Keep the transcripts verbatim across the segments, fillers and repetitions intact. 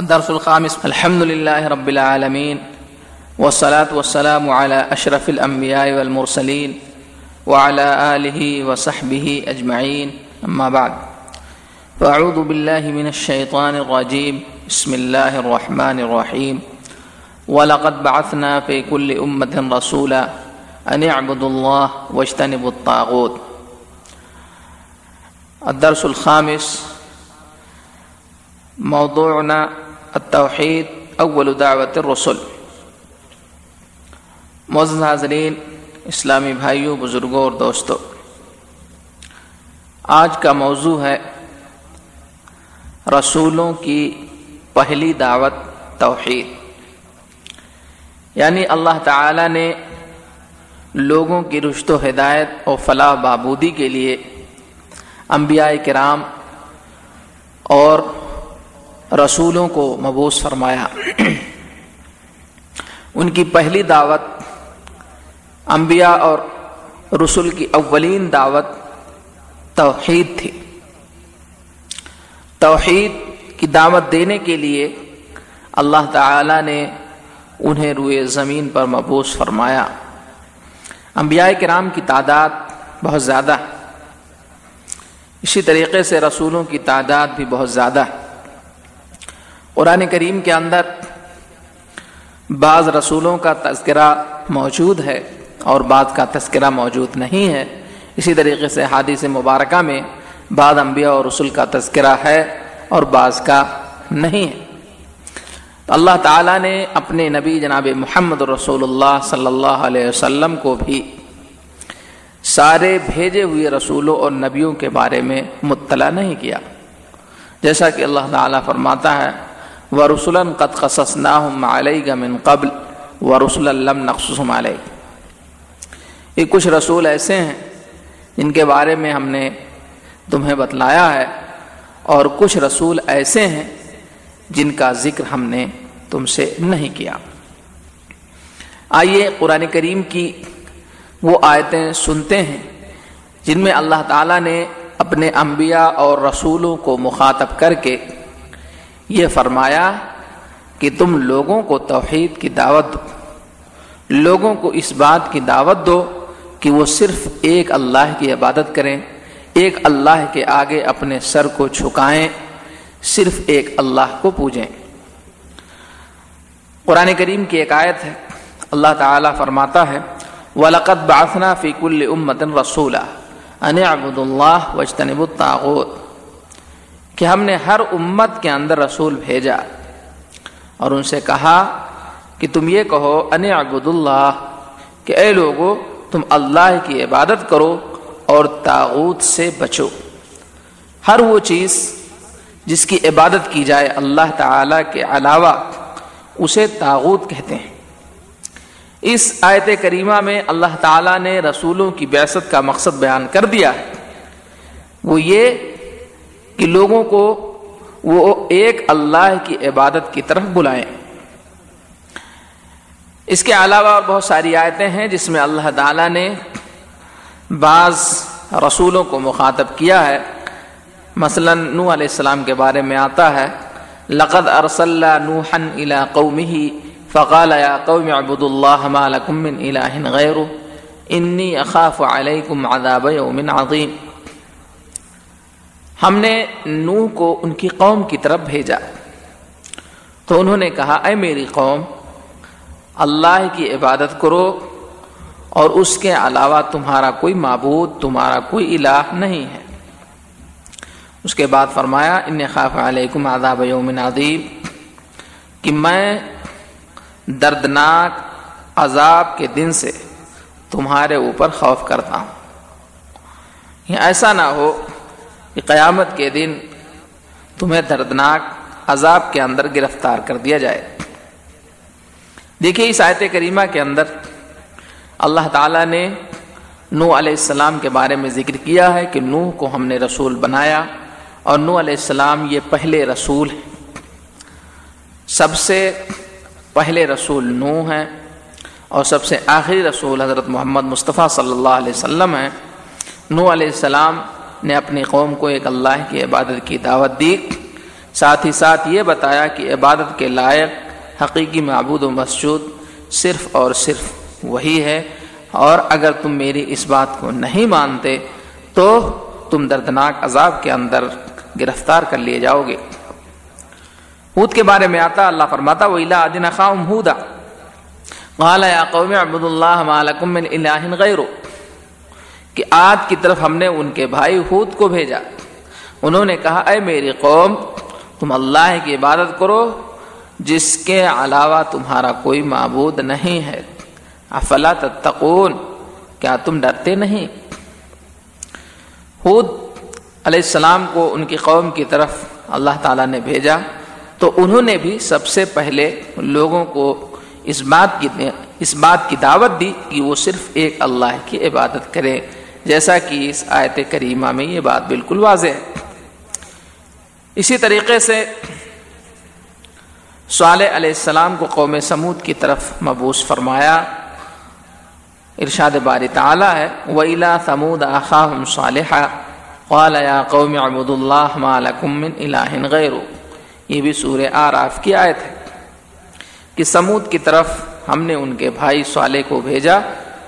الدرس الخامس. الحمد لله رب العالمين والصلاة والسلام على أشرف الأنبياء والمرسلين وعلى آله وصحبه أجمعين أما بعد فأعوذ بالله من الشيطان الرجيم بسم الله الرحمن الرحيم وَلَقَدْ بَعَثْنَا فِي كُلِّ أُمَّةٍ رَسُولًا أَنِ اعْبُدُوا اللَّهَ وَاجْتَنِبُوا الطَّاغُوتَ. الدرس الخامس. موضوعنا التوحید اول دعوت الرسل. معزز حاضرین، اسلامی بھائیوں، بزرگوں اور دوستوں، آج کا موضوع ہے رسولوں کی پہلی دعوت توحید، یعنی اللہ تعالی نے لوگوں کی رشد و ہدایت اور فلاح بہبودی کے لیے انبیاء کرام اور رسولوں کو مبعوث فرمایا. ان کی پہلی دعوت، انبیاء اور رسل کی اولین دعوت توحید تھی. توحید کی دعوت دینے کے لیے اللہ تعالی نے انہیں روئے زمین پر مبعوث فرمایا. انبیاء کرام کی تعداد بہت زیادہ ہے، اسی طریقے سے رسولوں کی تعداد بھی بہت زیادہ ہے. قرآن کریم کے اندر بعض رسولوں کا تذکرہ موجود ہے اور بعض کا تذکرہ موجود نہیں ہے. اسی طریقے سے حدیث مبارکہ میں بعض انبیاء اور رسول کا تذکرہ ہے اور بعض کا نہیں ہے. اللہ تعالیٰ نے اپنے نبی جناب محمد رسول اللہ صلی اللہ علیہ وسلم کو بھی سارے بھیجے ہوئے رسولوں اور نبیوں کے بارے میں مطلع نہیں کیا، جیسا کہ اللہ تعالیٰ فرماتا ہے وَرُسُلًا قَدْ قَصَصْنَاهُمْ عَلَيْكَ مِنْ قَبْلِ وَرُسُلًا لَمْ نَقْصُصْهُمْ عَلَيْكَ. یہ کچھ رسول ایسے ہیں جن کے بارے میں ہم نے تمہیں بتلایا ہے اور کچھ رسول ایسے ہیں جن کا ذکر ہم نے تم سے نہیں کیا. آئیے قرآن کریم کی وہ آیتیں سنتے ہیں جن میں اللہ تعالیٰ نے اپنے انبیاء اور رسولوں کو مخاطب کر کے یہ فرمایا کہ تم لوگوں کو توحید کی دعوت دو، لوگوں کو اس بات کی دعوت دو کہ وہ صرف ایک اللہ کی عبادت کریں، ایک اللہ کے آگے اپنے سر کو جھکائیں، صرف ایک اللہ کو پوجیں. قرآن کریم کی ایک آیت ہے، اللہ تعالیٰ فرماتا ہے وَلَقَدْ بَعَثْنَا فِي كُلِّ أُمَّةٍ رَسُولًا ان اعبدوا اللہ واجتنبوا الطاغوت، کہ ہم نے ہر امت کے اندر رسول بھیجا اور ان سے کہا کہ تم یہ کہو ان اعبدوا اللہ، کہ اے لوگو تم اللہ کی عبادت کرو اور طاغوت سے بچو. ہر وہ چیز جس کی عبادت کی جائے اللہ تعالی کے علاوہ اسے طاغوت کہتے ہیں. اس آیت کریمہ میں اللہ تعالیٰ نے رسولوں کی بعثت کا مقصد بیان کر دیا ہے، وہ یہ کہ لوگوں کو وہ ایک اللہ کی عبادت کی طرف بلائیں. اس کے علاوہ بہت ساری آیتیں ہیں جس میں اللہ تعالیٰ نے بعض رسولوں کو مخاطب کیا ہے. مثلا نوح علیہ السلام کے بارے میں آتا ہے لَقَدْ أَرْسَلْنَا نُوحًا إِلَىٰ قَوْمِهِ فقال يا قوم اعبدوا الله ما لكم من اله غيره اني اخاف عليكم عذاب يوم عظيم. ہم نے نوح کو ان کی قوم کی طرف بھیجا تو انہوں نے کہا اے میری قوم، اللہ کی عبادت کرو اور اس کے علاوہ تمہارا کوئی معبود، تمہارا کوئی الہ نہیں ہے. اس کے بعد فرمایا اني اخاف عليكم عذاب يوم عظيم، کہ میں دردناک عذاب کے دن سے تمہارے اوپر خوف کرتا ہوں. یہ ایسا نہ ہو کہ قیامت کے دن تمہیں دردناک عذاب کے اندر گرفتار کر دیا جائے. دیکھیے اس آیت کریمہ کے اندر اللہ تعالیٰ نے نوح علیہ السلام کے بارے میں ذکر کیا ہے کہ نوح کو ہم نے رسول بنایا اور نوح علیہ السلام یہ پہلے رسول ہیں. سب سے پہلے رسول نوح ہیں اور سب سے آخری رسول حضرت محمد مصطفیٰ صلی اللہ علیہ وسلم ہیں. نوح علیہ السلام نے اپنی قوم کو ایک اللہ کی عبادت کی دعوت دی، ساتھ ہی ساتھ یہ بتایا کہ عبادت کے لائق حقیقی معبود و مسجود صرف اور صرف وہی ہے، اور اگر تم میری اس بات کو نہیں مانتے تو تم دردناک عذاب کے اندر گرفتار کر لیے جاؤ گے۔ ہود کے بارے میں آتا اللہ فرماتا وَإِلَىٰ عَدٍ أَخَاهُمْ هُودًا قَالَ يَا قَوْمِ اعْبُدُوا اللَّهَ مَا لَكُم مِّنْ إِلَٰهٍ غَيْرُهُ، کہ آد کی طرف ہم نے ان کے بھائی ہود کو بھیجا، انہوں نے کہا اے میری قوم تم اللہ کی عبادت کرو جس کے علاوہ تمہارا کوئی معبود نہیں ہے، افلا تتقون، کیا تم ڈرتے نہیں؟ ہود علیہ السلام کو ان کی قوم کی طرف اللہ تعالیٰ نے بھیجا، تو انہوں نے بھی سب سے پہلے لوگوں کو اس بات کی اس بات کی دعوت دی کہ وہ صرف ایک اللہ کی عبادت کریں، جیسا کہ اس آیت کریمہ میں یہ بات بالکل واضح ہے۔ اسی طریقے سے صالح علیہ السلام کو قوم سمود کی طرف مبعوث فرمایا، ارشاد باری تعالیٰ ہے وَإِلَىٰ ثَمُودَ أَخَاهُمْ صَالِحًا قَالَ يَا قَوْمِ اعْبُدُوا اللَّهَ مَا لَكُم مِّنْ إِلَٰهٍ غَيْرُهُ، یہ بھی سورہ آراف کی آیت ہے کہ سمود کی طرف ہم نے ان کے بھائی صالح کو بھیجا،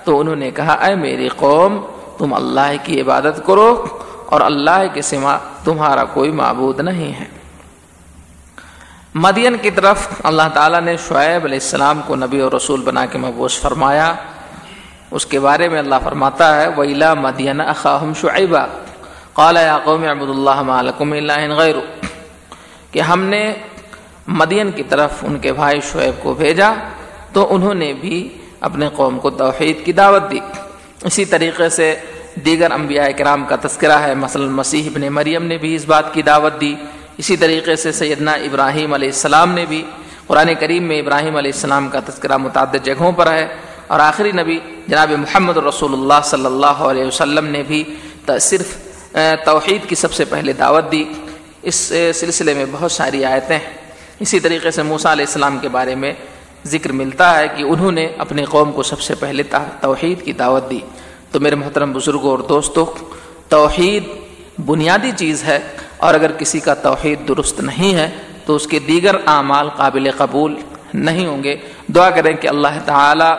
تو انہوں نے کہا اے میری قوم تم اللہ کی عبادت کرو اور اللہ کے سوا تمہارا کوئی معبود نہیں ہے۔ مدین کی طرف اللہ تعالیٰ نے شعیب علیہ السلام کو نبی اور رسول بنا کے مبعوث فرمایا، اس کے بارے میں اللہ فرماتا ہے وَإِلَىٰ مَدْيَنَ أَخَاهُمْ شُعَيْبًا قَالَ يَا قَوْمِ اعْبُدُوا اللَّهَ مَا لَكُم مِّن إِلَٰهٍ غَيْرُهُ، کہ ہم نے مدین کی طرف ان کے بھائی شعیب کو بھیجا، تو انہوں نے بھی اپنے قوم کو توحید کی دعوت دی۔ اسی طریقے سے دیگر انبیاء کرام کا تذکرہ ہے، مثلا مسیح ابن مریم نے بھی اس بات کی دعوت دی، اسی طریقے سے سیدنا ابراہیم علیہ السلام نے بھی، قرآن کریم میں ابراہیم علیہ السلام کا تذکرہ متعدد جگہوں پر ہے، اور آخری نبی جناب محمد رسول اللہ صلی اللہ علیہ وسلم نے بھی صرف توحید کی سب سے پہلے دعوت دی۔ اس سلسلے میں بہت ساری آیتیں ہیں۔ اسی طریقے سے موسیٰ علیہ السلام کے بارے میں ذکر ملتا ہے کہ انہوں نے اپنے قوم کو سب سے پہلے توحید کی دعوت دی۔ تو میرے محترم بزرگوں اور دوستو، توحید بنیادی چیز ہے، اور اگر کسی کا توحید درست نہیں ہے تو اس کے دیگر اعمال قابل قبول نہیں ہوں گے۔ دعا کریں کہ اللہ تعالی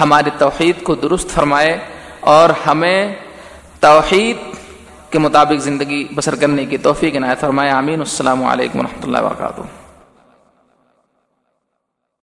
ہمارے توحید کو درست فرمائے اور ہمیں توحید کے مطابق زندگی بسر کرنے کی توفیق عنایت فرمائے۔ آمین۔ السلام علیکم ورحمۃ اللہ وبرکاتہ۔